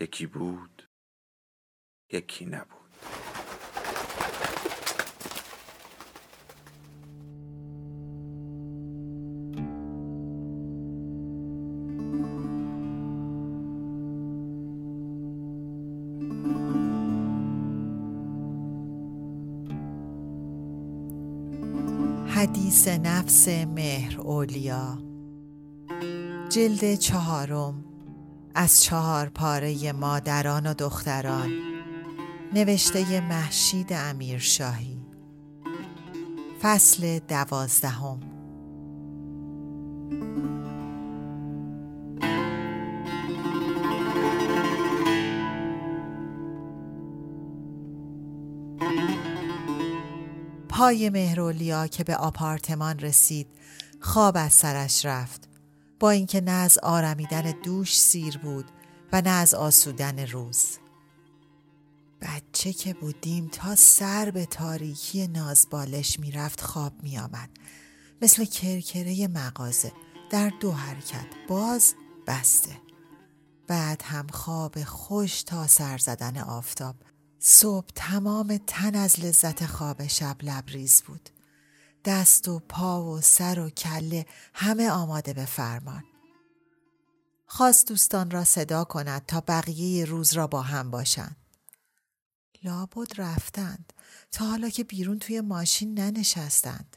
یکی بود، یکی نبود. حدیث نفس مهر اولیا، جلد 4 از 4 پاره مادران و دختران، نوشته مهشید امیرشاهی، فصل 12. پای مهرولیا که به آپارتمان رسید خواب از سرش رفت، با اینکه نه از آرمیدن دوش سیر بود و نه از آسودن روز. بچه که بودیم تا سر به تاریکی نازبالش میرفت خواب میآمد، مثل کرکره مغازه در 2 حرکت باز بسته. بعد هم خواب خوش تا سر زدن آفتاب. صبح تمام تن از لذت خواب شب لبریز بود. دست و پا و سر و کله همه آماده به فرمان. خواست دوستان را صدا کند تا بقیه روز را با هم باشند. لابد رفتند، تا حالا که بیرون توی ماشین ننشستند.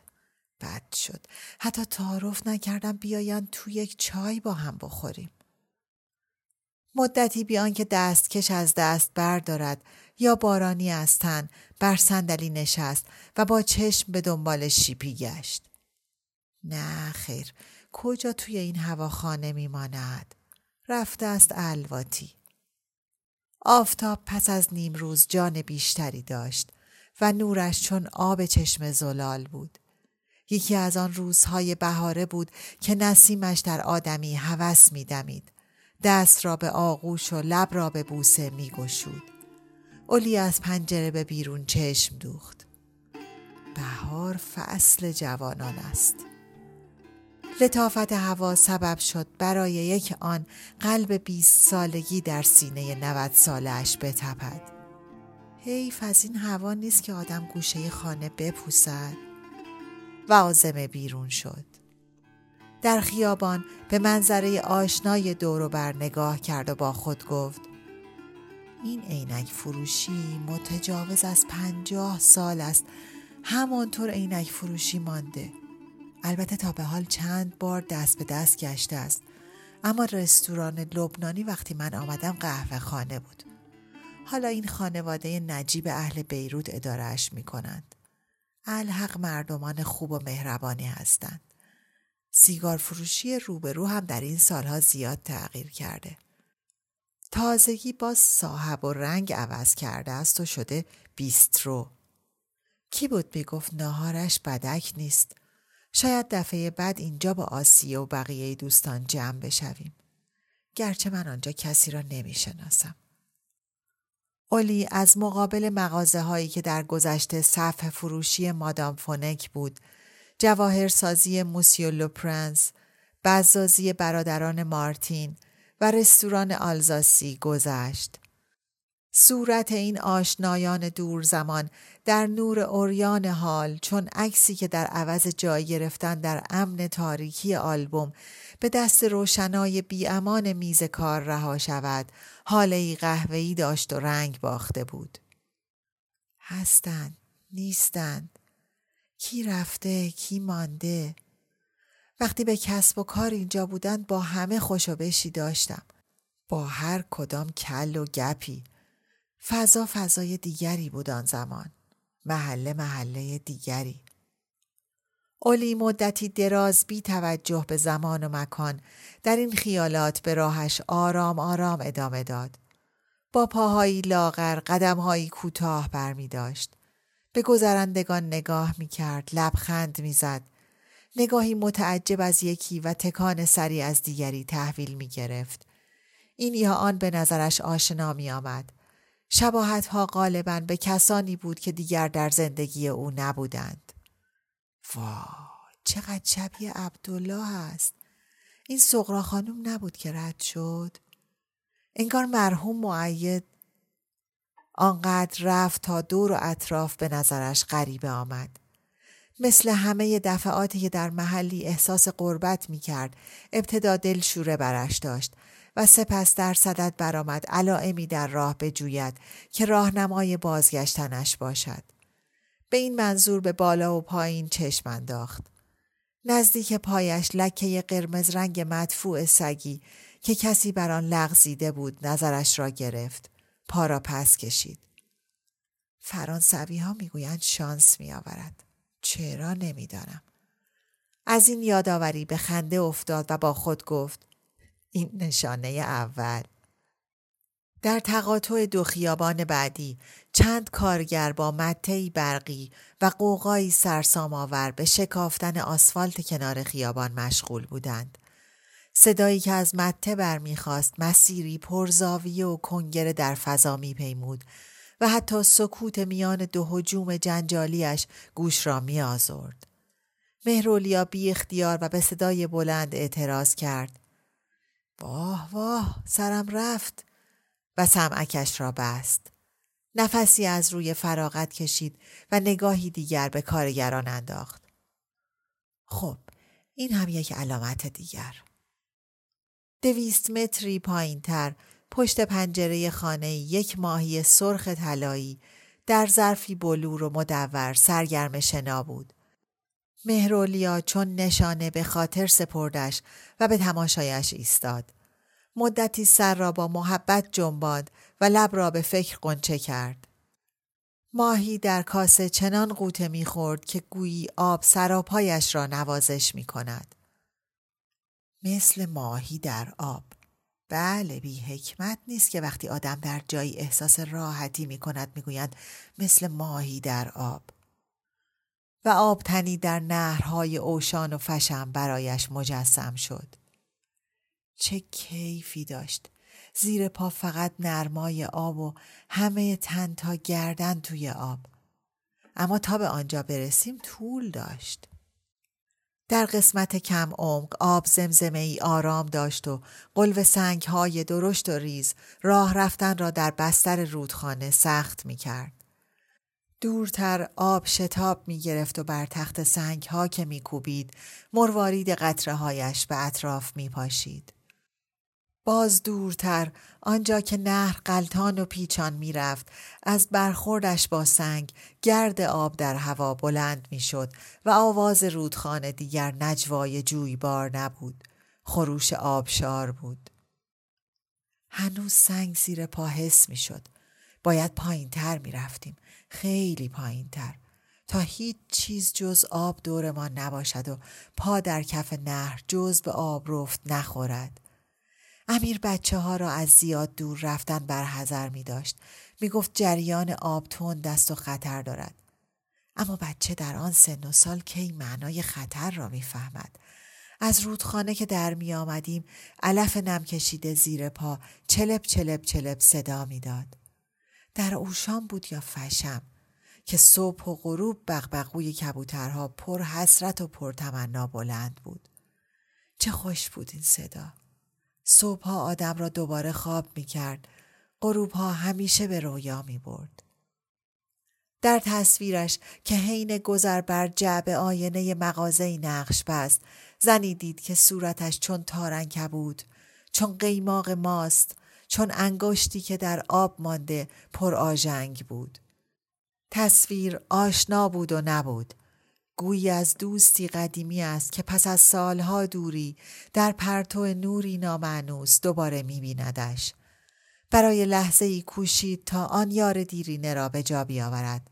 بد شد، حتی تعارف نکردم بیایند توی 1 چای با هم بخوریم. مدتی بیان که دستکش از دست بردارد یا بارانی از تن، بر صندلی نشست و با چشم به دنبال شیپی گشت. نه خیر، کجا توی این هواخانه میماند؟ رفته است الواتی. آفتاب پس از نیم روز جان بیشتری داشت و نورش چون آب چشم زلال بود. یکی از آن روزهای بهاره بود که نسیمش در آدمی هوس می‌دمید. دست را به آغوش و لب را به بوسه می‌گشود. اولی از پنجره به بیرون چشم دوخت. بهار فصل جوانان است. لطافت هوا سبب شد برای یک آن قلب 20 سالگی در سینه 90 سالش بتپد. حیف از این هوا نیست که آدم گوشه خانه بپوسد. و عازم بیرون شد. در خیابان به منظره آشنای دور و بر نگاه کرد و با خود گفت: این عینک فروشی متجاوز از 50 سال است، همانطور عینک فروشی مانده. البته تا به حال چند بار دست به دست گشته است، اما رستوران لبنانی وقتی من آمدم قهوه خانه بود. حالا این خانواده نجیب اهل بیروت ادارهش می کنند. الحق مردمان خوب و مهربانی هستند. سیگار فروشی روبرو هم در این سالها زیاد تغییر کرده. تازگی باز صاحب و رنگ عوض کرده است و شده بیسترو. کی بود میگفت ناهارش بدک نیست. شاید دفعه بعد اینجا با آسیه و بقیه دوستان جمع بشویم. گرچه من آنجا کسی را نمیشناسم. اولی از مقابل مغازه هایی که در گذشته صفحه فروشی مادام فونک بود، جواهرسازی موسیو لوپرنس، بزازی برادران مارتین و رستوران آلزاسی گذشت. صورت این آشنایان دور زمان در نور عریان حال چون عکسی که در عوض جای گرفتن در امن تاریکی آلبوم به دست روشنای بی‌امان میز کار رها شود، حاله‌ای قهوه‌ای داشت و رنگ باخته بود. هستند، نیستند، کی رفته، کی مانده؟ وقتی به کسب و کار اینجا بودند با همه خوش و بشی داشتم. با هر کدام کل و گپی. فضا فضای دیگری بود آن زمان. محله محله دیگری. علی مدتی دراز بی توجه به زمان و مکان در این خیالات به راهش آرام آرام ادامه داد. با پاهایی لاغر قدمهایی کوتاه برمی داشت. به گذرندگان نگاه می کرد، لبخند می زد. نگاهی متعجب از یکی و تکان سری از دیگری تحویل می گرفت. این یا آن به نظرش آشنا می آمد. شباهت‌ها غالباً به کسانی بود که دیگر در زندگی او نبودند. واه، چقدر شبیه عبدالله است. این صغرا خانم نبود که رد شد؟ انگار مرحوم معید. آنقدر رفت تا دور و اطراف به نظرش غریبه آمد. مثل همه دفعاتی که در محلی احساس غربت می کرد، ابتدا دلشوره برش داشت و سپس در صدد برآمد علائمی در راه بجوید که راهنمای بازگشتنش باشد. به این منظور به بالا و پایین چشم انداخت. نزدیک پایش لکه قرمز رنگ مدفوع سگی که کسی بر آن لغزیده بود نظرش را گرفت. پا را پس کشید. فرانسوی ها می گویند شانس می آورد. چرا نمیدانم. از این یادآوری به خنده افتاد و با خود گفت این نشانه اول. در تقاطع دو خیابان بعدی چند کارگر با مته برقی و قوقایی سرسام آور به شکافتن آسفالت کنار خیابان مشغول بودند. صدایی که از مته برمیخواست مسیری پرزاویه و کنگره در فضا میپیمود و حتی سکوت میان دو هجوم جنجالیش گوش را میآزرد. مهرولیا بی اختیار و به صدای بلند اعتراض کرد. واه واه، سرم رفت. و سمعکش را بست. نفسی از روی فراغت کشید و نگاهی دیگر به کارگران انداخت. خب، این هم یک علامت دیگر. 200 متری پایین تر، پشت پنجره خانه یک ماهی سرخ طلایی در ظرفی بلور و مدور سرگرم شنا بود. مهرولیا چون نشانه به خاطر سپردش و به تماشایش ایستاد. مدتی سر را با محبت جنباند و لب را به فکر غنچه کرد. ماهی در کاسه چنان غوطه می‌خورد که گویی آب سراپایش را نوازش می‌کند. مثل ماهی در آب. بله، بی حکمت نیست که وقتی آدم در جایی احساس راحتی می‌کند می‌گویند مثل ماهی در آب. و آب تنی در نهرهای اوشان و فشم برایش مجسم شد. چه کیفی داشت. زیر پا فقط نرمای آب و همه تن تا گردن توی آب. اما تا به آنجا برسیم طول داشت. در قسمت کم عمق آب زمزمه ای آرام داشت و قلب سنگ های درشت و ریز راه رفتن را در بستر رودخانه سخت می کرد. دورتر آب شتاب می گرفت و بر تخت سنگ ها که می کوبید مروارید قطره هایش به اطراف می پاشید. باز دورتر آنجا که نهر غلتان و پیچان می رفت از برخوردش با سنگ گرد آب در هوا بلند می شد و آواز رودخانه دیگر نجوای جویبار نبود. خروش آبشار بود. هنوز سنگ زیر پا حس می شد. باید پایین تر می رفتیم. خیلی پایین تر. تا هیچ چیز جز آب دور ما نباشد و پا در کف نهر جز به آب رفت نخورد. امیر بچه ها را از زیاد دور رفتن برحذر می داشت. می گفت جریان آب تند است و خطر دارد. اما بچه در آن سن و سال کی معنای خطر را می فهمد. از رودخانه که در می آمدیم علف نم کشیده زیر پا چلپ چلپ چلپ صدا می داد. در اوشان بود یا فشم که صبح و غروب بغبغوی کبوترها پر حسرت و پر تمنا بلند بود. چه خوش بود این صدا. صبحها آدم را دوباره خواب می کرد. غروبها همیشه به رویا می برد. در تصویرش که حین گذر بر جعبه آینه مغازه‌ای نقش بست، زنی دید که صورتش چون تار عنکبوت، چون قیماق ماست، چون انگشتی که در آب مانده پر آژنگ بود. تصویر آشنا بود و نبود. گویی از دوستی قدیمی است که پس از سالها دوری در پرتو نوری نامانوس دوباره می‌بیندش. برای لحظه‌ای کوشید تا آن یار دیرینه را به جا بیاورد.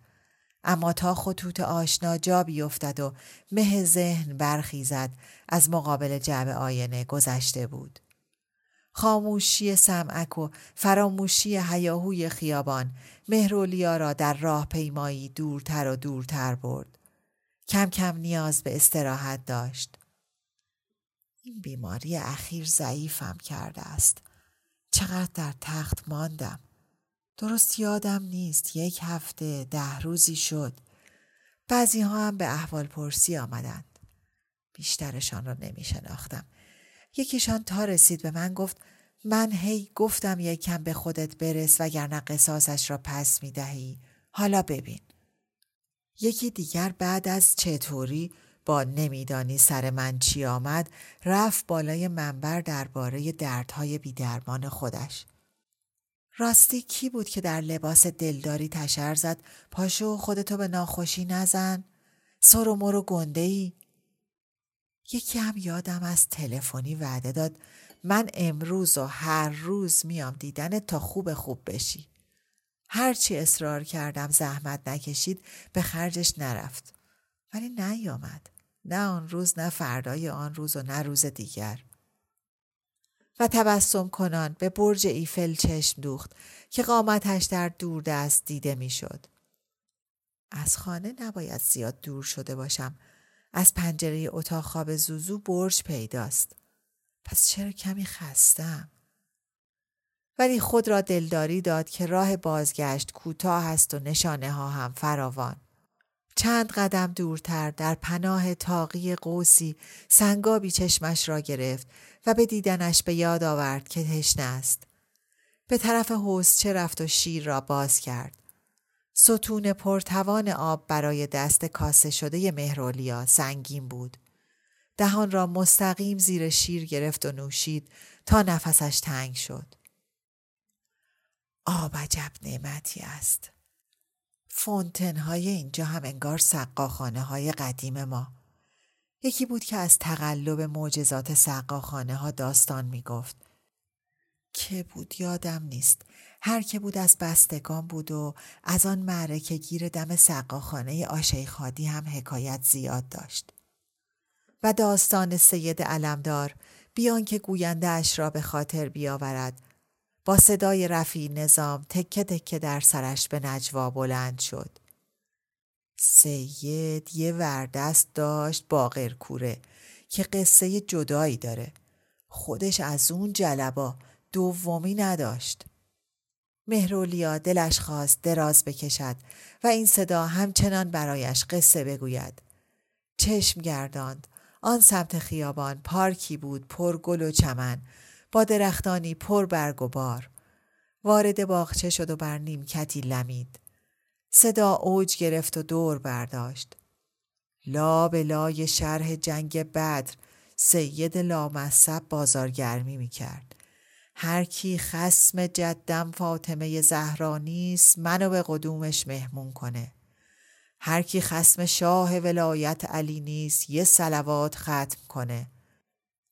اما تا خطوط آشنا جا بیفتد و مه ذهن برخیزد از مقابل جعبه آینه گذشته بود. خاموشی سمعک و فراموشی هیاهوی خیابان مهرولیا را در راه پیمایی دورتر و دورتر برد. کم کم نیاز به استراحت داشت. این بیماری اخیر ضعیفم کرده است. چقدر در تخت ماندم. درست یادم نیست، 1 هفته 10 روزی شد. بعضی ها هم به احوال پرسی آمدند. بیشترشان را نمی شناختم. یکیشان تا رسید به من گفت من هی گفتم یکم به خودت برس وگرنه قصاصش را پس می دهی. حالا ببین. یکی دیگر بعد از چطوری با نمیدانی سر من چی آمد رفت بالای منبر درباره دردهای بی‌درمان خودش. راستی کی بود که در لباس دلداری تشر زد پاشو خودتو به ناخوشی نزن؟ سر و مر و گنده‌ای؟ یکی هم یادم از تلفنی وعده داد من امروز و هر روز میام دیدن تا خوب بشی. هرچی اصرار کردم زحمت نکشید به خرجش نرفت. ولی نیامد. نه آن روز، نه فردای آن روز و نه روز دیگر. و تبسم کنان به برج ایفل چشم دوخت که قامتش در دوردست دیده میشد. از خانه نباید زیاد دور شده باشم. از پنجره اتاق خواب زوزو برج پیداست. پس چرا کمی خستم؟ ولی خود را دلداری داد که راه بازگشت کوتاه است و نشانه ها هم فراوان. چند قدم دورتر در پناه طاقی قوسی سنگابی چشمش را گرفت و به دیدنش به یاد آورد که تشنه است. به طرف حوضچه رفت و شیر را باز کرد. ستون پرتوان آب برای دست کاسه شده مهرولیا سنگین بود. دهان را مستقیم زیر شیر گرفت و نوشید تا نفسش تنگ شد. آب عجب نعمتی است. فونتن‌های اینجا هم انگار سقاخانه‌های قدیم ما. یکی بود که از تقلب معجزات سقاخانه‌ها داستان میگفت. که بود یادم نیست. هر که بود از بستگان بود و از آن معرکه گیر دم سقاخانه آشیخادی هم حکایت زیاد داشت. و داستان سید علمدار بیان که گوینده اش را به خاطر بیاورد با صدای رفیع نظام تکه تکه در سرش به نجوا بلند شد. سید یه وردست داشت باقرکوره که قصه جدایی داره. خودش از اون جلبا دومی نداشت. مهرولیا دلش خواست دراز بکشد و این صدا همچنان برایش قصه بگوید. چشم گرداند. آن سمت خیابان پارکی بود پر گل و چمن با درختانی پر برگ و بار. وارد باغچه شد و بر نیمکتی لمید. صدا اوج گرفت و دور برداشت. لا به لای شرح جنگ بدر سید لامصب بازارگرمی میکرد. هر کی خصم جدم فاطمه زهرا نیست منو به قدومش مهمون کنه. هر کی خصم شاه ولایت علی نیست یه صلوات ختم کنه.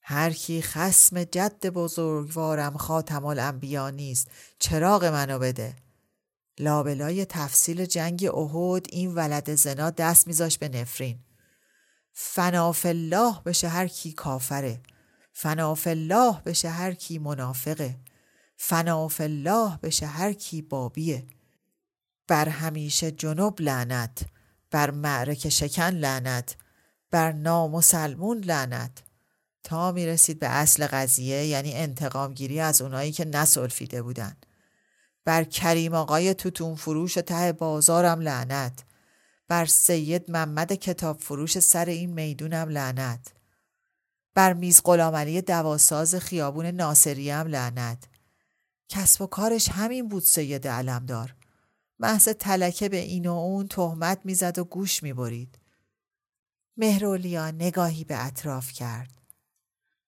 هر کی خصم جد بزرگوارم خاتم الانبیا نیست چراغ منو بده. لابلای تفصیل جنگ احد این ولد زنا دست میذاش به نفرین. فناف الله بشه هر کی کافره. فناف الله بشه هر کی منافقه. فناف الله بشه هر کی بابیه. بر همیشه جنوب لعنت، بر معرکه شکن لعنت، بر نامسلمون لعنت. تا می رسید به اصل قضیه، یعنی انتقام گیری از اونایی که نسلفیده بودن. بر کریم آقای توتون فروش ته بازارم لعنت. بر سید محمد کتاب فروش سر این میدونم لعنت. بر میز غلامعلی دواساز خیابون ناصریه هم لعنت. کسب و کارش همین بود سید علمدار. محض تلکه به این و اون تهمت می زد و گوش می برید. مهرولیا نگاهی به اطراف کرد.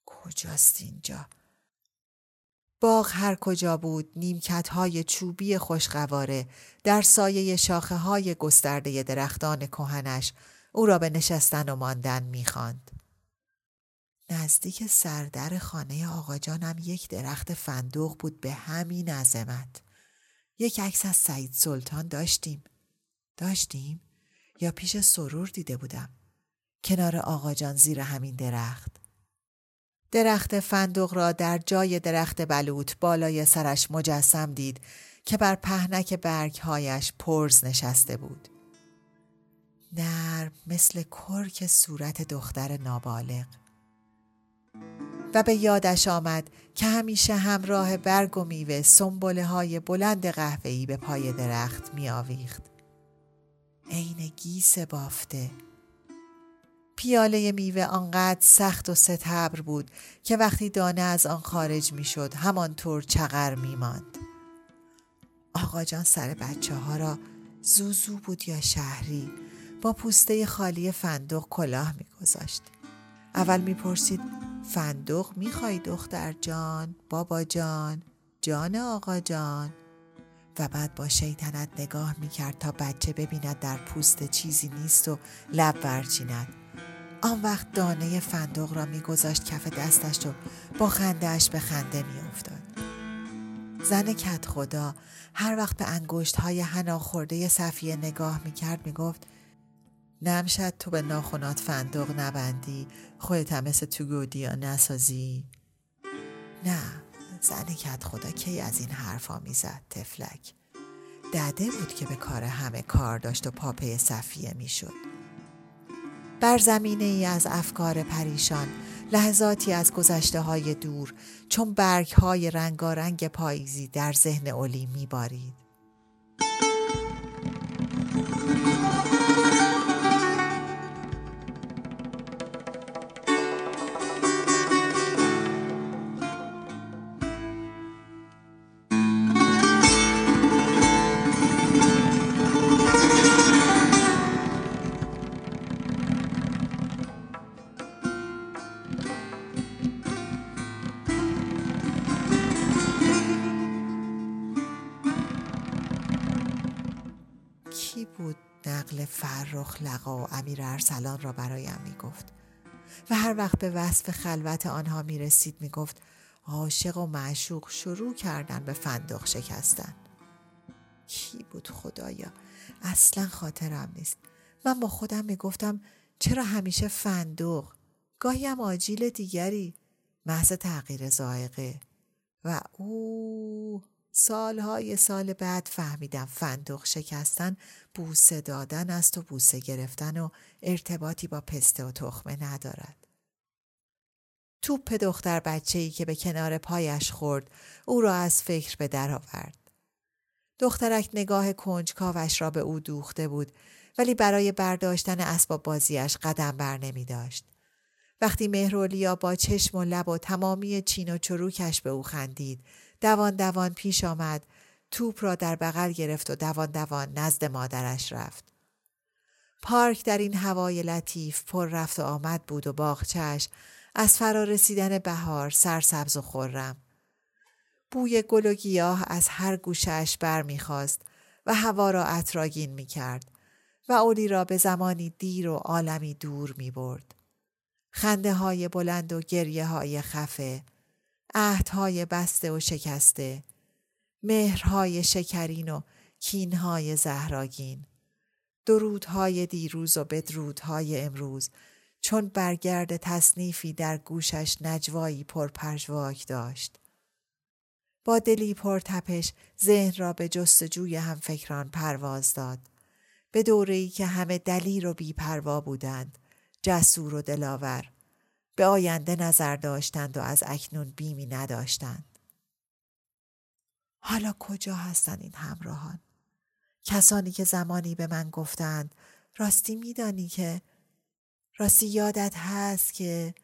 کجاست اینجا؟ باغ هر کجا بود نیمکت‌های چوبی خوشقواره در سایه شاخه‌های گسترده درختان کهنش او را به نشستن و ماندن می‌خواند. نزدیک سردر خانه آقا جانم یک درخت فندق بود به همین عظمت. یک عکس از سعید سلطان داشتیم. یا پیش سرور دیده بودم. کنار آقا جان زیر همین درخت. درخت فندق را در جای درخت بلوط بالای سرش مجسم دید که بر پهنک برگهایش پرز نشسته بود. نرم مثل کرک صورت دختر نابالغ. و به یادش آمد که همیشه همراه برگ و میوه سنبله های بلند قهوه‌ای به پای درخت می آویخت. عین گیس بافته. پیاله میوه آنقدر سخت و ستبر بود که وقتی دانه از آن خارج می شد همانطور چغر می ماند. آقا جان سر بچه ها را زوزو بود یا شهری با پوسته خالی فندق کلاه می گذاشت. اول می پرسید فندق می خواهی دختر جان، بابا جان، جان آقا جان؟ و بعد با شیطنت نگاه می کرد تا بچه ببیند در پوست چیزی نیست و لب ورچیند. آن وقت دانه فندق را می گذاشت کف دستش و با خندهش به خنده می افتاد. زن کت خدا هر وقت به انگشت های حنا خورده صفیه نگاه می کرد می گفت نمشد تو به ناخونات فندق نبندی، خودت هم مثل تو گودی یا نسازی. نه، زن کت خدا کی از این حرفا می زد تفلک. دده بود که به کار همه کار داشت و پاپه صفیه می شد. بر زمینه ای از افکار پریشان، لحظاتی از گذشته های دور، چون برگ های رنگارنگ پاییزی در ذهن اولی می بارید. فرخ لقا و امیر ارسلان را برایم می گفت و هر وقت به وصف خلوت آنها می رسید می گفت عاشق و معشوق شروع کردن به فندق شکستن. کی بود خدایا؟ اصلا خاطرم نیست. من با خودم می گفتم چرا همیشه فندق؟ گاهی هم آجیل دیگری، محض تغییر ذائقه. و او سالهای سال بعد فهمیدم فندق شکستن بوسه دادن است و بوسه گرفتن و ارتباطی با پسته و تخمه ندارد. توپ دختر بچه‌ای که به کنار پایش خورد او را از فکر به در آورد. دخترک نگاه کنجکاوش را به او دوخته بود ولی برای برداشتن اسباب بازیش قدم بر نمی داشت. وقتی مهرولیا با چشم و لب و تمامی چین و چروکش به او خندید، دوان دوان پیش آمد، توپ را در بغل گرفت و دوان دوان نزد مادرش رفت. پارک در این هوای لطیف پر رفت و آمد بود و باغچه‌اش از فرا رسیدن بهار سرسبز و خرم. بوی گل و گیاه از هر گوشه‌اش بر می‌خاست و هوا را عطرآگین می‌کرد و اولی را به زمانی دیر و عالمی دور می‌برد. خنده‌های بلند و گریه‌های خفه، عهدهای بسته و شکسته، مهرهای شکرین و کینهای زهراگین، درودهای دیروز و بدرودهای امروز، چون برگرد تصنیفی در گوشش نجوایی پرپژواک داشت. با دلی پرتپش ذهن را به جستجوی همفکران پرواز داد، به دوره‌ای که همه دلیر و بی‌پروا بودند، جسور و دلاور، به آینده نظر داشتند و از اکنون بیمی نداشتند. حالا کجا هستند این همراهان؟ کسانی که زمانی به من گفتند راستی میدانی که، راستی یادت هست که،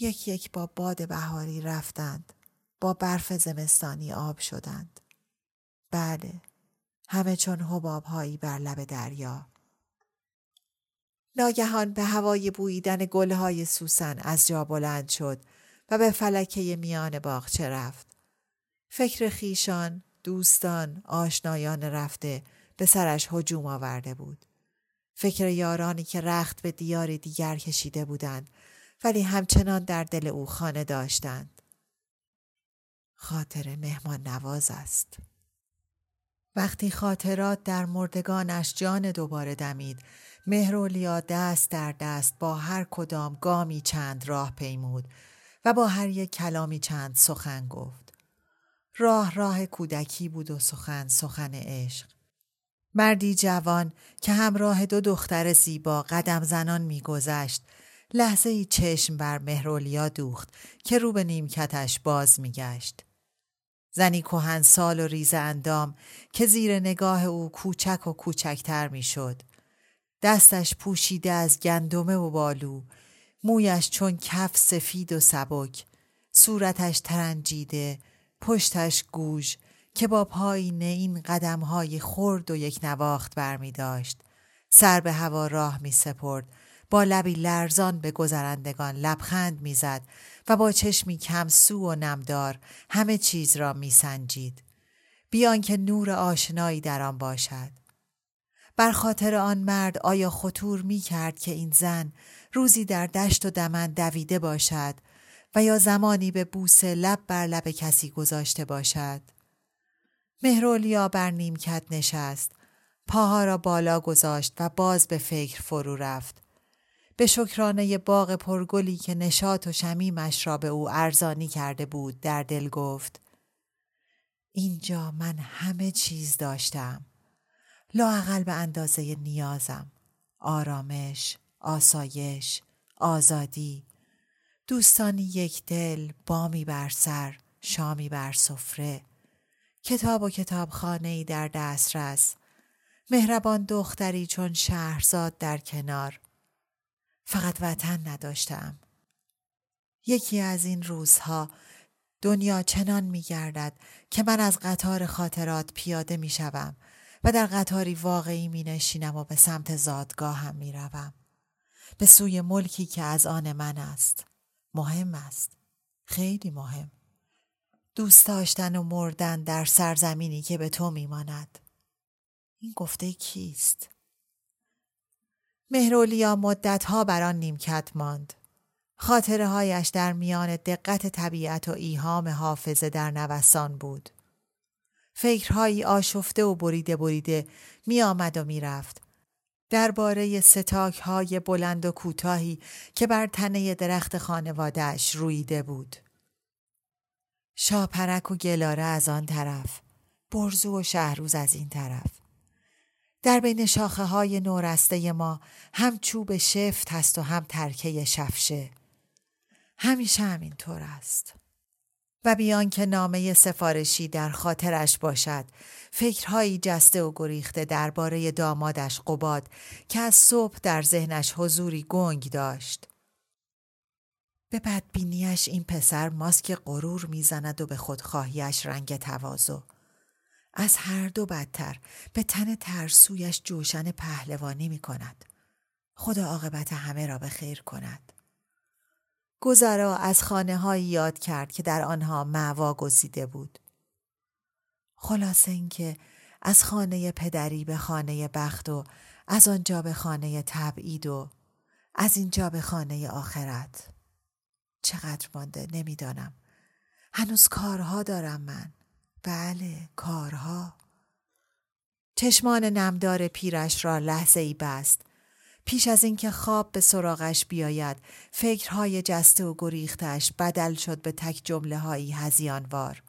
یک یک با باد بهاری رفتند، با برف زمستانی آب شدند. بله، همه چون حباب‌هایی بر لب دریا. ناگهان به هوای بوییدن گلهای سوسن از جا بلند شد و به فلکه میان باغچه رفت. فکر خیشان، دوستان، آشنایان رفته به سرش هجوم آورده بود. فکر یارانی که رخت به دیار دیگر کشیده بودند ولی همچنان در دل او خانه داشتند. خاطر مهمان نواز است. وقتی خاطرات در مردگانش جان دوباره دمید، مهرولیا دست در دست با هر کدام گامی چند راه پیمود و با هر یک کلامی چند سخن گفت. راه کودکی بود و سخن عشق. مردی جوان که همراه دو دختر زیبا قدم زنان می‌گذشت، لحظه‌ای چشم بر مهرولیا دوخت که رو به نیمکتش باز می‌گشت. زنی کهنسال و ریز اندام که زیر نگاه او کوچک و کوچکتر می‌شد. دستش پوشیده از گندمه و بالو، مویش چون کف سفید و سبک، صورتش ترنجیده، پشتش گوژ که با پایین این قدم‌های خرد و یک نواخت برمی داشت. سر به هوا راه می سپرد، با لبی لرزان به گذرندگان لبخند می زد و با چشمی کم سو و نمدار همه چیز را می سنجید، بیان که نور آشنایی در آن باشد. بر خاطر آن مرد آیا خطور می کرد که این زن روزی در دشت و دمن دویده باشد و یا زمانی به بوسه لب بر لب کسی گذاشته باشد؟ مهرولیا بر نیمکت نشست، پاها را بالا گذاشت و باز به فکر فرو رفت. به شکرانه باغ پرگلی که نشاط و شمیمش را به او ارزانی کرده بود در دل گفت: اینجا من همه چیز داشتم، لااقل به اندازه نیازم، آرامش، آسایش، آزادی، دوستانی یک دل، بامی بر سر، شامی بر سفره، کتاب و کتابخانه‌ای در دسترس، مهربان دختری چون شهرزاد در کنار. فقط وطن نداشتم. یکی از این روزها دنیا چنان می‌گردد که من از قطار خاطرات پیاده می‌شوم و در قطاری واقعی می‌نشینم و به سمت زادگاهم می‌روم، به سوی ملکی که از آن من است. مهم است، خیلی مهم. دوست داشتن و مردن در سرزمینی که به تو میماند. این گفته کیست؟ مهرولیا مدتها بر آن نیمکت ماند. خاطره هایش در میان دقت طبیعت و ایهام حافظه در نوسان بود. فکرهایی آشفته و بریده می آمد و می رفت. درباره ستاک های بلند و کوتاهی که بر تنه درخت خانوادهش رویده بود. شاپرک و گلاره از آن طرف، برزو و شهروز از این طرف. در بین شاخه های نورسته ما هم چوب شفت هست و هم ترکه شفشه. همیشه همین طور است. و بیان که نامه سفارشی در خاطرش باشد، فکرهایی جسته و گریخته درباره دامادش قباد که از صبح در ذهنش حضوری گنگ داشت. به بدبینیش این پسر ماسک غرور میزند و به خودخواهیش رنگ تواضع. از هر دو بدتر به تن ترسویش جوشن پهلوانی می کند. خدا عاقبت همه را به خیر کند. گذرا از خانه‌هایی یاد کرد که در آنها مأوا گزیده بود. خلاصه اینکه از خانه پدری به خانه بخت و از آنجا به خانه تبعید و از اینجا به خانه آخرت. چقدر مانده نمیدانم. هنوز کارها دارم من. بله، کارها. چشمان نمدار پیرش را لحظه‌ای بست. پیش از اینکه خواب به سراغش بیاید، فکرهای جسته و گریختش بدل شد به تک جمله‌هایی هذیانوار،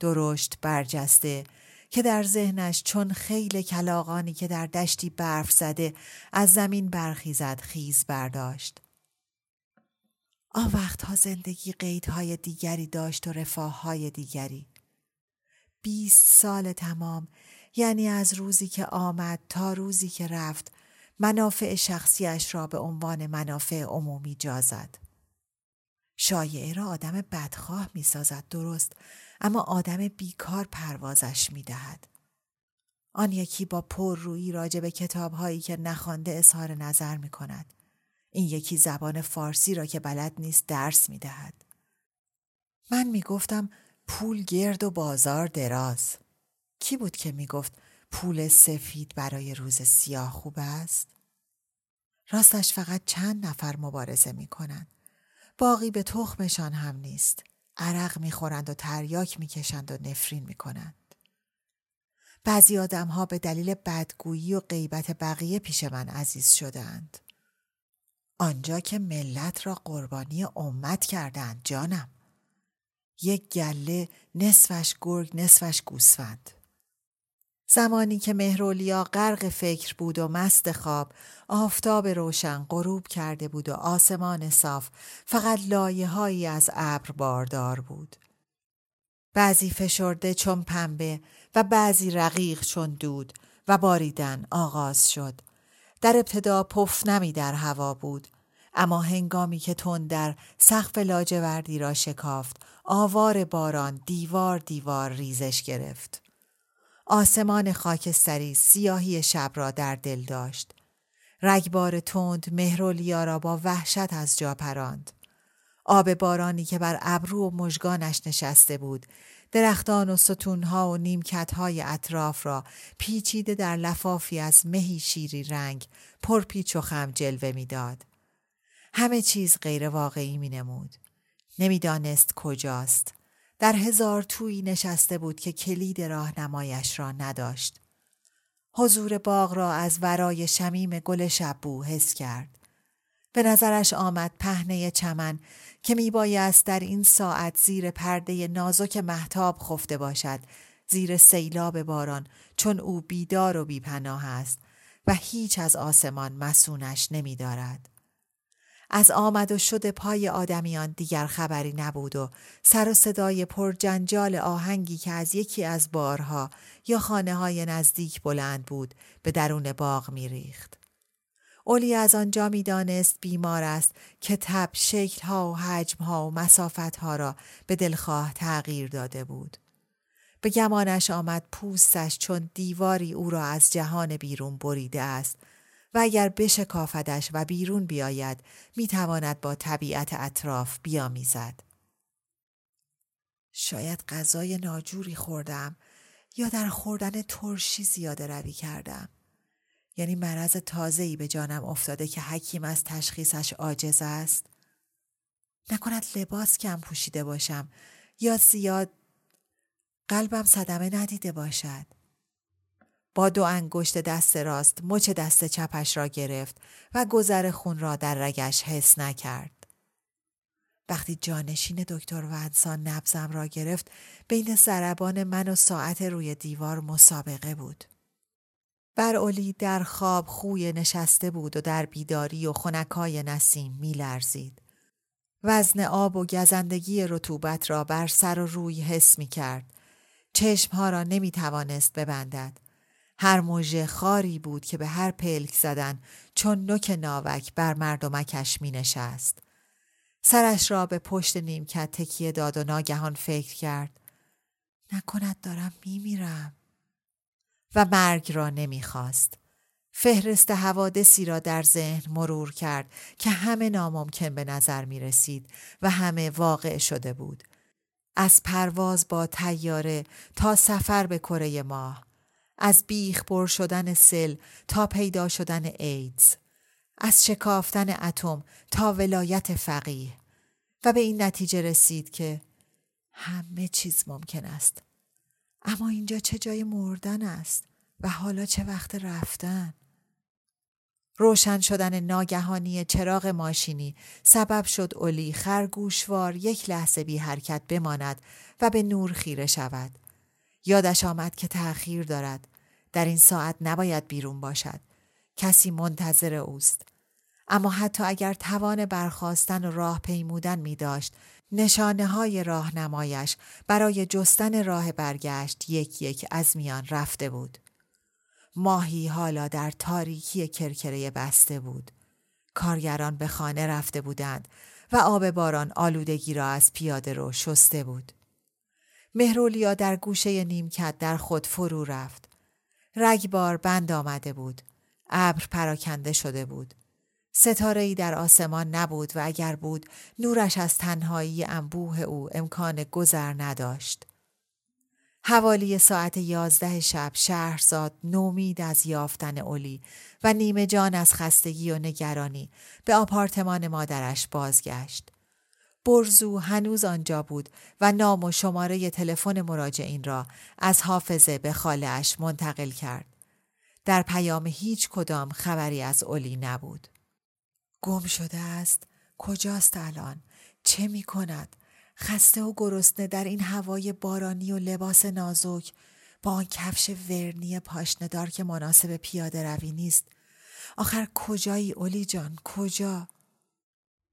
درشت برجسته که در ذهنش چون خیل کلاغانی که در دشتی برف زده از زمین برخیزد خیز برداشت. آن وقتها زندگی قیدهای دیگری داشت و رفاههای دیگری. 20 سال تمام، یعنی از روزی که آمد تا روزی که رفت، منافع شخصیش را به عنوان منافع عمومی جا زد. شایعه را آدم بدخواه می سازد، درست، اما آدم بیکار پروازش می دهد. آن یکی با پررویی راجع به کتاب‌هایی که نخوانده اظهار نظر می کند. این یکی زبان فارسی را که بلد نیست درس می دهد. من می گفتم پول گرد و بازار دراز. کی بود که می گفت پول سفید برای روز سیاه خوب است؟ راستش فقط چند نفر مبارزه می کنند. باقی به تخمشان هم نیست. عرق می خورند و تریاک می کشند و نفرین می کنند. بعضی آدم‌ها به دلیل بدگویی و غیبت بقیه پیش من عزیز شدند. آنجا که ملت را قربانی امت کردند جانم. یک گله نصفش گرگ نصفش گوسفند. زمانی که مهرولیا غرق فکر بود و مست خواب، آفتاب روشن غروب کرده بود و آسمان صاف فقط لایه‌هایی از ابر باردار بود. بعضی فشرده چون پنبه و بعضی رقیق چون دود و باریدن آغاز شد. در ابتدا پف نمی در هوا بود، اما هنگامی که تندر سقف لاجوردی را شکافت، آوار باران دیوار دیوار ریزش گرفت. آسمان خاکستری سیاهی شب را در دل داشت. رگبار تند مهرولیا را با وحشت از جا پراند. آب بارانی که بر ابرو و مژگانش نشسته بود، درختان و ستونها و نیمکتهای اطراف را پیچیده در لفافی از مهی شیری رنگ پرپیچ و خم جلوه می داد. همه چیز غیر واقعی می نمود. نمی دانست کجاست. در هزار تویی نشسته بود که کلید راهنمایش را نداشت. حضور باغ را از ورای شمیم گل شبو حس کرد. به نظرش آمد پهنه چمن که میبایست در این ساعت زیر پرده نازک مهتاب خفته باشد، زیر سیلاب باران، چون او بیدار و بیپناه است و هیچ از آسمان مسونش نمیدارد. از آمد و شد پای آدمیان دیگر خبری نبود و سر و صدای پرجنجال آهنگی که از یکی از بارها یا خانه‌های نزدیک بلند بود به درون باغ میریخت. اولی از آنجا می دانست بیمار است که تب شکل‌ها و حجم‌ها و مسافت‌ها را به دلخواه تغییر داده بود. به گمانش آمد پوستش چون دیواری او را از جهان بیرون بریده است و اگر بشکافدش و بیرون بیاید می تواند با طبیعت اطراف بیامیزد. شاید غذای ناجوری خوردم یا در خوردن ترشی زیاده روی کردم. یعنی مرض تازه‌ای به جانم افتاده که حکیم از تشخیصش عاجز است. نکند لباس کم پوشیده باشم یا زیاد قلبم صدمه ندیده باشد. با دو انگشت دست راست مچ دست چپش را گرفت و گذر خون را در رگش حس نکرد. وقتی جانشین دکتر ونسان نبضم را گرفت، بین ضربان من و ساعت روی دیوار مسابقه بود. بر اولی در خواب خوی نشسته بود و در بیداری و خنکای نسیم می لرزید. وزن آب و گزندگی رطوبت را بر سر و روی حس می کرد. چشمها را نمی توانست ببندد. هر موجه خاری بود که به هر پلک زدن چون نوک ناوک بر مردمکش می نشست. سرش را به پشت نیمکت تکیه داد و ناگهان فکر کرد. نکند دارم می میرم. و مرگ را نمیخواست. فهرست حوادثی را در ذهن مرور کرد که همه ناممکن به نظر می رسید و همه واقع شده بود. از پرواز با طیاره تا سفر به کره ماه، از بیخ بر شدن سل تا پیدا شدن ایدز، از شکافتن اتم تا ولایت فقیه، و به این نتیجه رسید که همه چیز ممکن است. اما اینجا چه جای مردن است و حالا چه وقت رفتن؟ روشن شدن ناگهانی چراغ ماشینی سبب شد اولی خرگوشوار یک لحظه بی حرکت بماند و به نور خیره شود. یادش آمد که تأخیر دارد. در این ساعت نباید بیرون باشد. کسی منتظر اوست. اما حتی اگر توان برخاستن و راه پیمودن می داشت، نشانه های راه نمایش برای جستن راه برگشت یک یک از میان رفته بود. ماهی حالا در تاریکی کرکره بسته بود. کارگران به خانه رفته بودند و آب باران آلودگی را از پیاده رو شسته بود. مهرولیا در گوشه نیمکت در خود فرو رفت. رگبار بند آمده بود. ابر پراکنده شده بود. ستاره‌ای در آسمان نبود و اگر بود، نورش از تنهایی انبوه او امکان گذر نداشت. حوالی ساعت 11 شب شهرزاد نومید از یافتن اولی و نیمه جان از خستگی و نگرانی به آپارتمان مادرش بازگشت. برزو هنوز آنجا بود و نام و شماره تلفن مراجعین را از حافظه به خاله‌اش منتقل کرد. در پیام هیچ کدام خبری از اولی نبود. گم شده است؟ کجاست الان؟ چه می کند؟ خسته و گرسنه در این هوای بارانی و لباس نازک، با آن کفش ورنی پاشنه‌دار که مناسب پیاده روی نیست. آخر کجایی اولی جان؟ کجا؟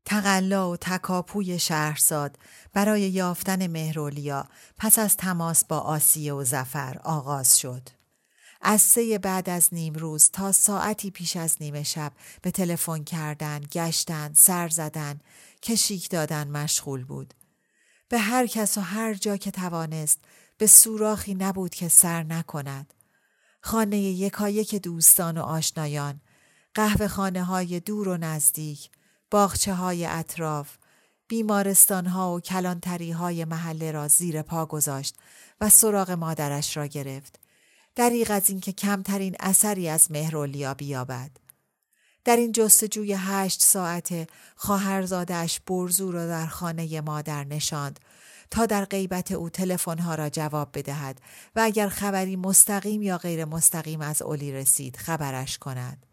تقلا و تکاپوی شهرزاد برای یافتن مهرولیا پس از تماس با آسیه و ظفر آغاز شد. از 3 بعد از نیم روز تا ساعتی پیش از نیمه شب به تلفن کردن، گشتن، سر زدن، کشیک دادن مشغول بود. به هر کس و هر جا که توانست به سوراخی نبود که سر نکند. خانه یکایک دوستان و آشنایان، قهوه خانه های دور و نزدیک، باغچه های اطراف، بیمارستان ها و کلانتری های محله را زیر پا گذاشت و سراغ مادرش را گرفت. دریغ از این که کمترین اثری از مهرولیا بیابد. در این جستجوی 8 ساعته خواهرزاده‌اش برزو را در خانه مادر نشاند تا در غیبت او تلفن‌ها را جواب بدهد و اگر خبری مستقیم یا غیر مستقیم از اولی رسید خبرش کند.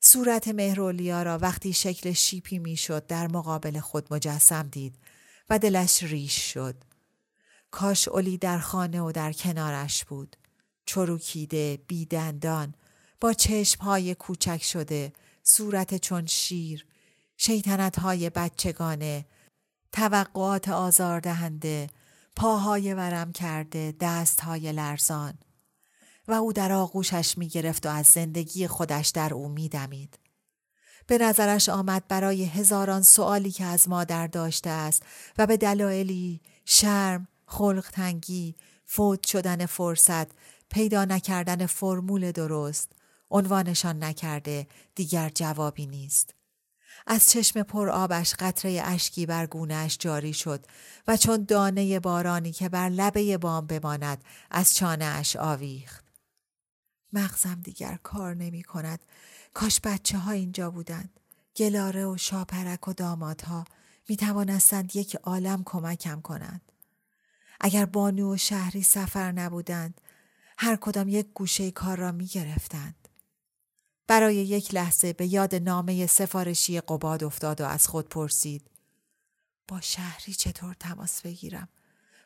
صورت مهرولیا را وقتی شکل شیپی میشد در مقابل خود مجسم دید و دلش ریش شد. کاش اولی در خانه و در کنارش بود. چروکیده، بیدندان، با چشم‌های کوچک شده، صورت چون شیر، شیطنت‌های بچگانه، توقعات آزاردهنده، پاهای ورم کرده، دست‌های لرزان. و او در آغوشش می‌گرفت و از زندگی خودش در او می‌دمید. به نظرش آمد برای هزاران سؤالی که از مادر داشته است و به دلایلی شرم، خلق تنگی، فوت شدن فرصت، پیدا نکردن فرمول درست، عنوانشان نکرده، دیگر جوابی نیست. از چشم پر آبش قطره اشکی بر گونه‌اش جاری شد و چون دانه بارانی که بر لبه بام بماند از چانه‌اش آویخت. مغزم دیگر کار نمی کند. کاش بچه ها اینجا بودند. گلاره و شاپرک و دامادها می توانستند یک عالم کمکم کنند. اگر بانو و شهری سفر نبودند، هر کدام یک گوشه کار را می گرفتند. برای یک لحظه به یاد نامه سفارشی قباد افتاد و از خود پرسید: با شهری چطور تماس بگیرم؟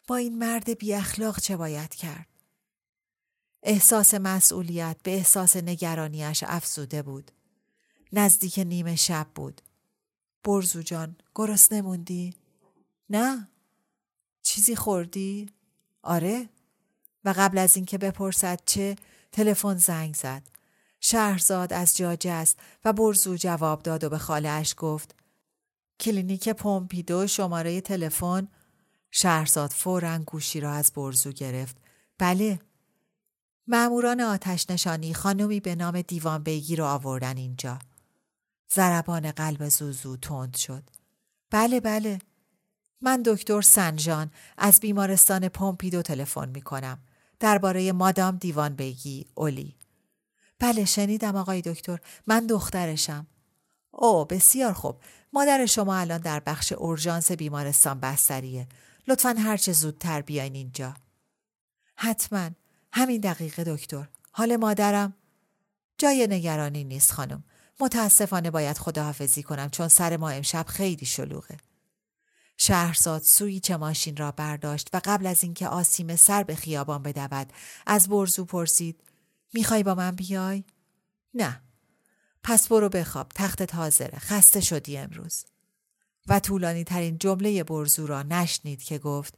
با این مرد بی اخلاق چه باید کرد؟ احساس مسئولیت به احساس نگرانیش افزوده بود. نزدیک نیمه شب بود. برزو جان، گرسنه موندی؟ نه. چیزی خوردی؟ آره. و قبل از اینکه بپرسد چه، تلفن زنگ زد. شهرزاد از جا جست و برزو جواب داد و به خاله‌اش گفت: کلینیک پومپیدو، شماره تلفن. شهرزاد فوراً گوشی را از برزو گرفت. بله. ماموران آتش نشانی خانمی به نام دیوان بیگی را آوردن اینجا. ضربان قلب زوزو تند شد. بله بله. من دکتر سنجان از بیمارستان پومپیدو تلفن می کنم. درباره مادام دیوان بیگی، اولی. بله شنیدم آقای دکتر، من دخترشم. او بسیار خوب. مادر شما الان در بخش اورژانس بیمارستان بستریه. لطفاً هر چه زودتر بیاین اینجا. حتماً. همین دقیقه دکتر. حال مادرم؟ جای نگرانی نیست خانم. متاسفانه باید خداحافظی کنم چون سر ما امشب خیلی شلوغه. شهرزاد سویچ ماشین را برداشت و قبل از اینکه آسیم سر به خیابان بدود از برزو پرسید: میخوای با من بیای؟ نه. پس برو بخواب، تختت حاضره، خسته شدی امروز. و طولانی ترین جمله برزو را نشنید که گفت: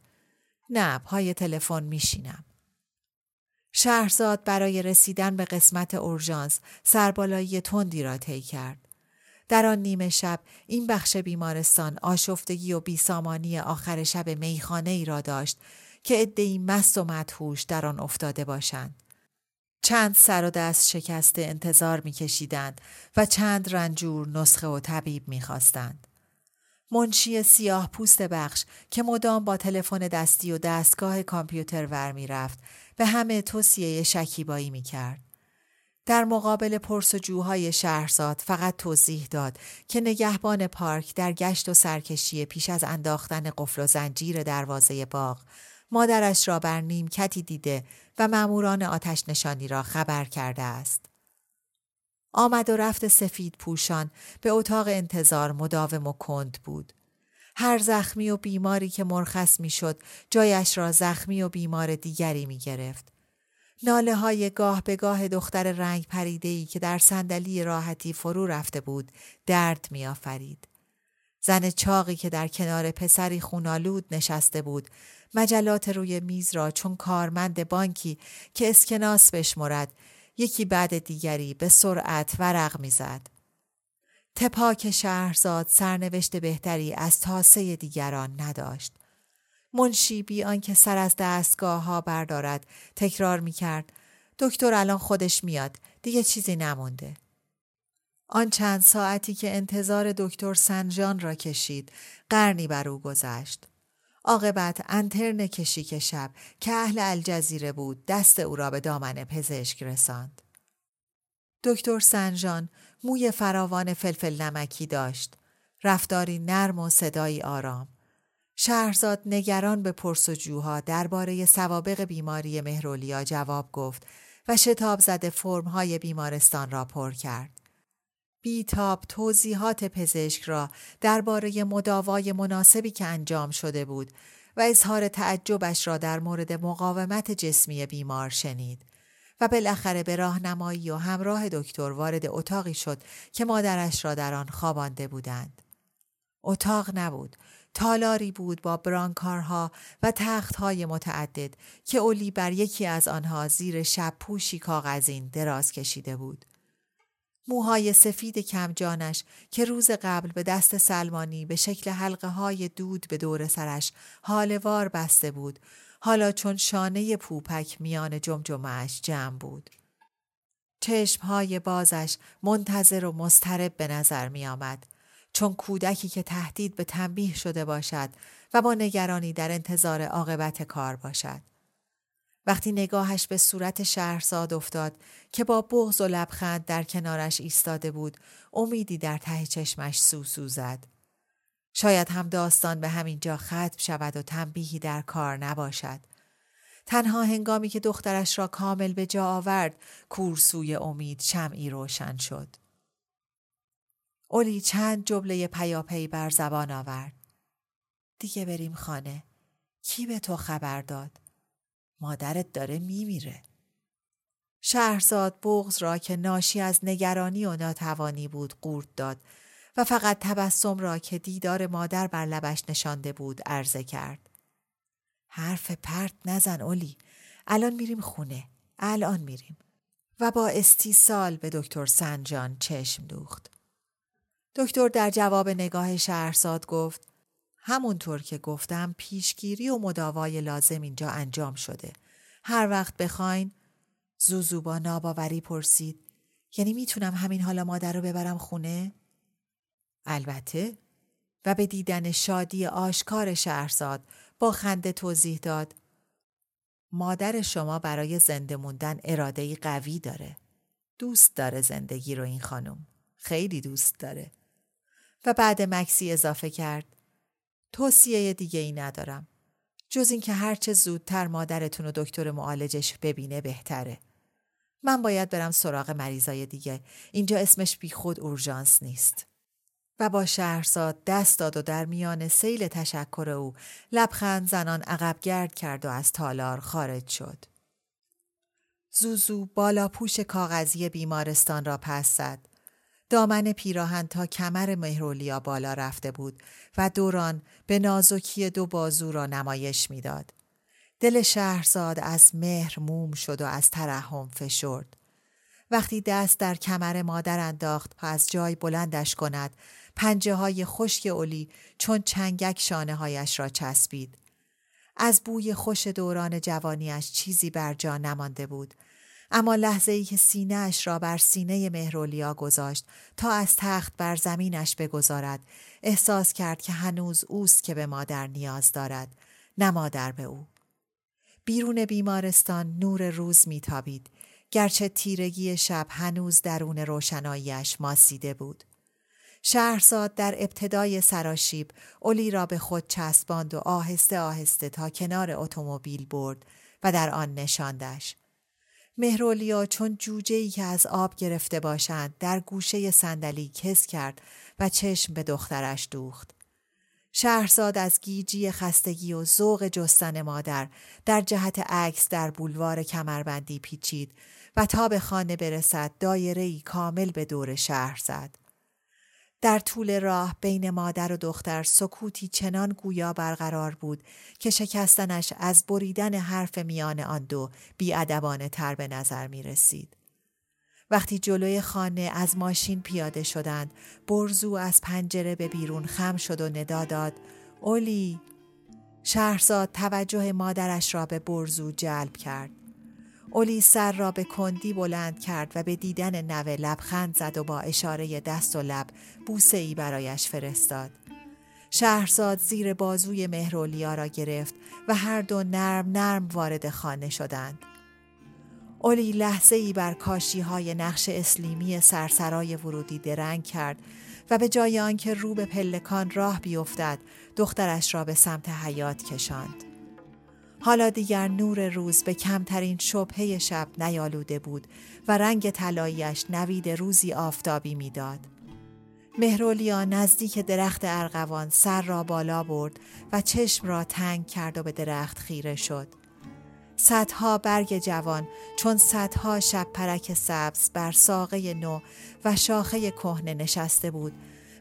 نه، پای تلفن میشینم. شهرزاد برای رسیدن به قسمت اورژانس سربالایی تندی را طی کرد. در آن نیمه شب این بخش بیمارستان آشفتگی و بیسامانی آخر شب میخانه ای را داشت که عده‌ای مست و مدهوش در آن افتاده باشند. چند سر و دست شکسته انتظار می‌کشیدند و چند رنجور نسخه و طبیب می‌خواستند. منشی سیاه پوست بخش که مدام با تلفن دستی و دستگاه کامپیوتر ور می‌رفت به همه توصیه شکیبایی می‌کرد. در مقابل پرسجوهای شهرزاد فقط توضیح داد که نگهبان پارک در گشت و سرکشی پیش از انداختن قفل و زنجیر دروازه باغ مادرش را بر نیمکتی دیده و ماموران آتش نشانی را خبر کرده است. آمد و رفت سفید پوشان به اتاق انتظار مداوم و کند بود. هر زخمی و بیماری که مرخص می شد جایش را زخمی و بیمار دیگری می گرفت. ناله های گاه به گاه دختر رنگ پریده‌ای که در صندلی راحتی فرو رفته بود درد می آفرید. زن چاقی که در کنار پسری خونالود نشسته بود مجلات روی میز را چون کارمند بانکی که اسکناس بشمرد یکی بعد دیگری به سرعت ورق می زد. تپاک شهرزاد سرنوشت بهتری از تاسه دیگران نداشت. منشی بی آنکه سر از دستگاه ها بردارد تکرار می کرد دکتر الان خودش میاد دیگه چیزی نمونده. آن چند ساعتی که انتظار دکتر سنجان را کشید قرنی بر او گذشت. عاقبت انترن کشیک شب که اهل الجزیره بود دست او را به دامن پزشک رساند. دکتر سنجان موی فراوان فلفل نمکی داشت، رفتاری نرم و صدایی آرام. شهرزاد نگران به پرسجوها درباره سوابق بیماری مهرولیا جواب گفت و شتاب زده فرم‌های بیمارستان را پر کرد. بیتاب توضیحات پزشک را درباره مداوای مناسبی که انجام شده بود و اظهار تعجبش را در مورد مقاومت جسمی بیمار شنید و بالاخره به راهنمایی و همراه دکتر وارد اتاقی شد که مادرش را در آن خوابانده بودند. اتاق نبود، تالاری بود با برانکارها و تختهای متعدد که اولی بر یکی از آنها زیر شب پوشی کاغذین دراز کشیده بود. موهای سفید کمجانش که روز قبل به دست سلمانی به شکل حلقه های دود به دور سرش حاله‌وار بسته بود، حالا چون شانه پوپک میان جمجمه‌اش جمع بود. چشمهای بازش منتظر و مضطرب به نظر می آمد، چون کودکی که تهدید به تنبیه شده باشد و با نگرانی در انتظار عاقبت کار باشد. وقتی نگاهش به صورت شهرزاد افتاد که با بغض و لبخند در کنارش ایستاده بود، امیدی در ته چشمش سوسو زد. شاید هم داستان به همین جا ختم شود و تنبیهی در کار نباشد. تنها هنگامی که دخترش را کامل به جا آورد، کورسوی امید شمعی روشن شد. اولی چند جمله پیاپی بر زبان آورد. دیگه بریم خانه. کی به تو خبر داد؟ مادرت داره میمیره. شهرزاد بغض را که ناشی از نگرانی و ناتوانی بود قورت داد و فقط تبسم را که دیدار مادر بر لبش نشانده بود عرضه کرد. حرف پرت نزن اولی. الان میریم خونه. الان میریم. و با استیصال به دکتر سنجان چشم دوخت. دکتر در جواب نگاه شهرزاد گفت: همونطور که گفتم پیشگیری و مداوای لازم اینجا انجام شده. هر وقت بخواین. زوزو با ناباوری پرسید: یعنی میتونم همین حالا مادر رو ببرم خونه؟ البته. و به دیدن شادی آشکار شهرزاد با خنده توضیح داد: مادر شما برای زنده موندن اراده‌ای قوی داره. دوست داره زندگی رو این خانم. خیلی دوست داره. و بعد مکسی اضافه کرد: توصیه دیگه ای ندارم جز این که هرچه زودتر مادرتون و دکتر معالجش ببینه بهتره. من باید برم سراغ مریضای دیگه. اینجا اسمش بی خود اورژانس نیست. و با شهرزاد دست داد و در میان سیل تشکر او لبخند زنان عقب گرد کرد و از تالار خارج شد. زوزو بالا پوش کاغذی بیمارستان را پس زد. دامن پیراهن تا کمر مهرولیا بالا رفته بود و دوران به نازکی دو بازو را نمایش میداد. دل شهرزاد از مهر موم شد و از ترحم فشرد. وقتی دست در کمر مادر انداخت تا از جای بلندش کند، پنجه های خشک اولی چون چنگک شانه هایش را چسبید. از بوی خوش دوران جوانیش چیزی بر جا نمانده بود، اما لحظه ای که سینه اش را بر سینه مهرولیا گذاشت تا از تخت بر زمینش بگذارد، احساس کرد که هنوز اوست که به مادر نیاز دارد، نه مادر به او. بیرون بیمارستان نور روز میتابید گرچه تیرگی شب هنوز درون روشناییش ماسیده بود. شهرزاد در ابتدای سراشیب اولی را به خود چسباند و آهسته آهسته تا کنار اتومبیل برد و در آن نشاندش. مهرولیا چون جوجه‌ای که از آب گرفته باشند در گوشه صندلی کز کرد و چشم به دخترش دوخت. شهرزاد از گیجی خستگی و ذوق جستن مادر در جهت عکس در بولوار کمربندی پیچید و تا به خانه برسد دایره‌ای کامل به دور شهر زد. در طول راه بین مادر و دختر سکوتی چنان گویا برقرار بود که شکستنش از بریدن حرف میان آن دو بی‌ادبانه تر به نظر می رسید. وقتی جلوی خانه از ماشین پیاده شدند، برزو از پنجره به بیرون خم شد و ندا داد: اولی! شهرزاد توجه مادرش را به برزو جلب کرد. اولی سر را به کندی بلند کرد و به دیدن نوه لبخند زد و با اشاره دست و لب بوسه‌ای برایش فرستاد. شهرزاد زیر بازوی مهرولیا را گرفت و هر دو نرم نرم وارد خانه شدند. اولی لحظه‌ای بر کاشی‌های نقش اسلیمی سرسرای ورودی درنگ کرد و به جای آنکه رو به پلکان راه بیفتد، دخترش را به سمت حیاط کشاند. حالا دیگر نور روز به کمترین شبهه شب نیالوده بود و رنگ طلایی‌اش نوید روزی آفتابی می‌داد. مهرولیا نزدیک درخت ارغوان سر را بالا برد و چشم را تنگ کرد و به درخت خیره شد. صدها برگ جوان چون صدها شب پرک سبز بر ساقه نو و شاخه کهنه نشسته بود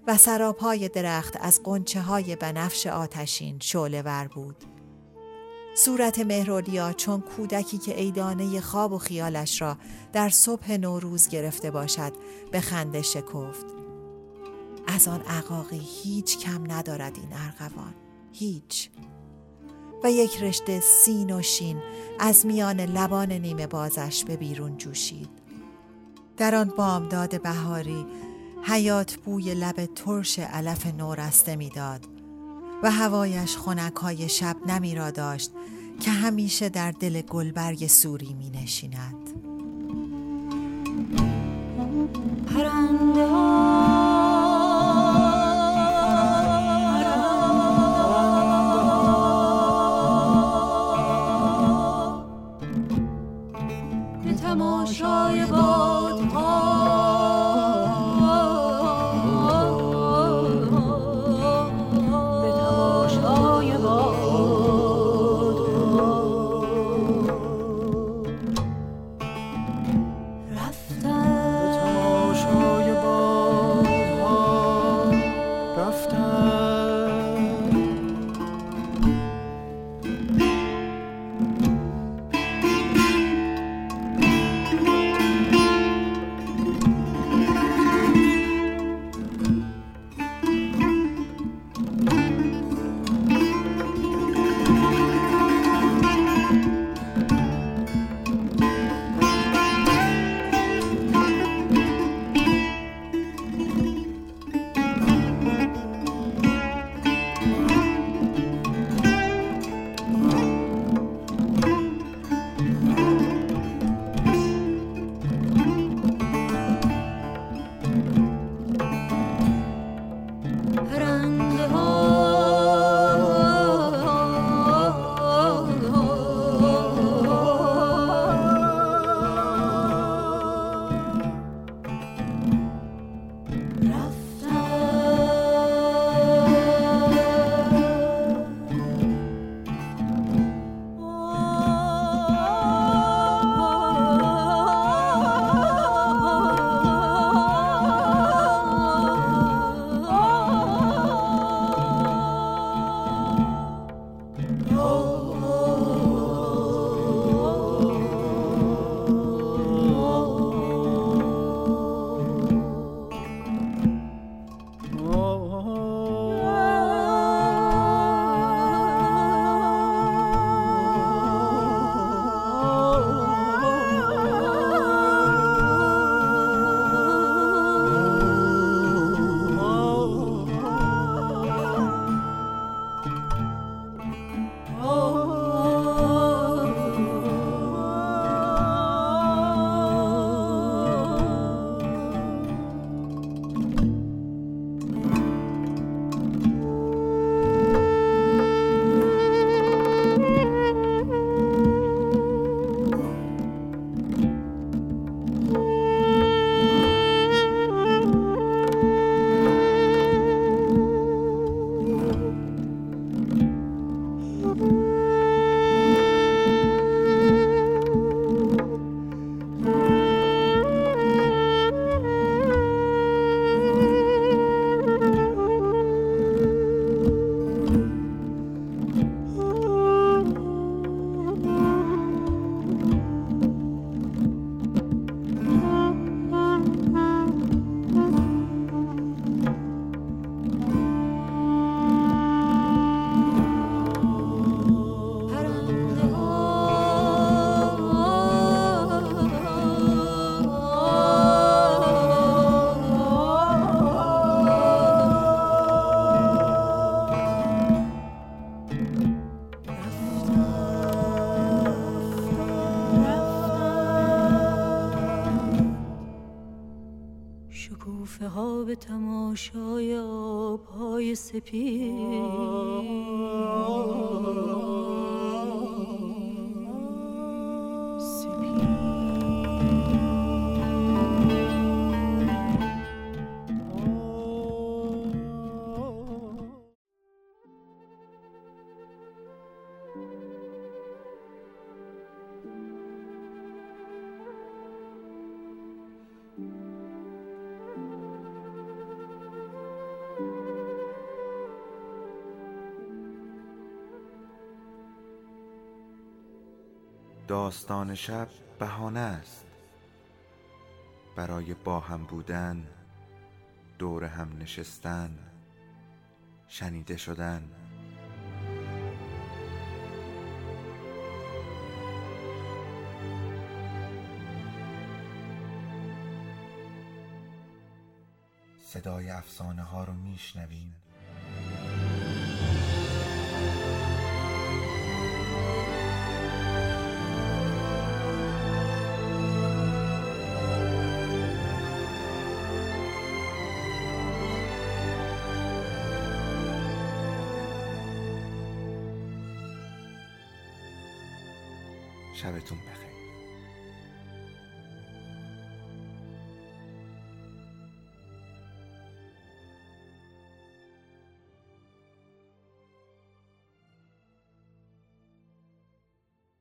و سراپای درخت از غنچه های بنفش آتشین شعله‌ور بود. صورت مهرولیا چون کودکی که عیدانه خواب و خیالش را در صبح نوروز گرفته باشد به خنده شکفت. از آن عقاقی هیچ کم ندارد این ارغوان، هیچ. و یک رشته سین و شین از میان لبان نیمه بازش به بیرون جوشید. در آن بامداد بهاری حیاط بوی لب ترش علف نورسته می‌داد و هوایش خنک‌های شب نمی را داشت که همیشه در دل گلبرگ سوری می‌نشیند. رفتن به تماشای باد تماشای آب‌های سپید داستان شب بهانه است برای با هم بودن، دور هم نشستن، شنیده شدن. صدای افسانه ها رو میشنویم. شبتون بخیر.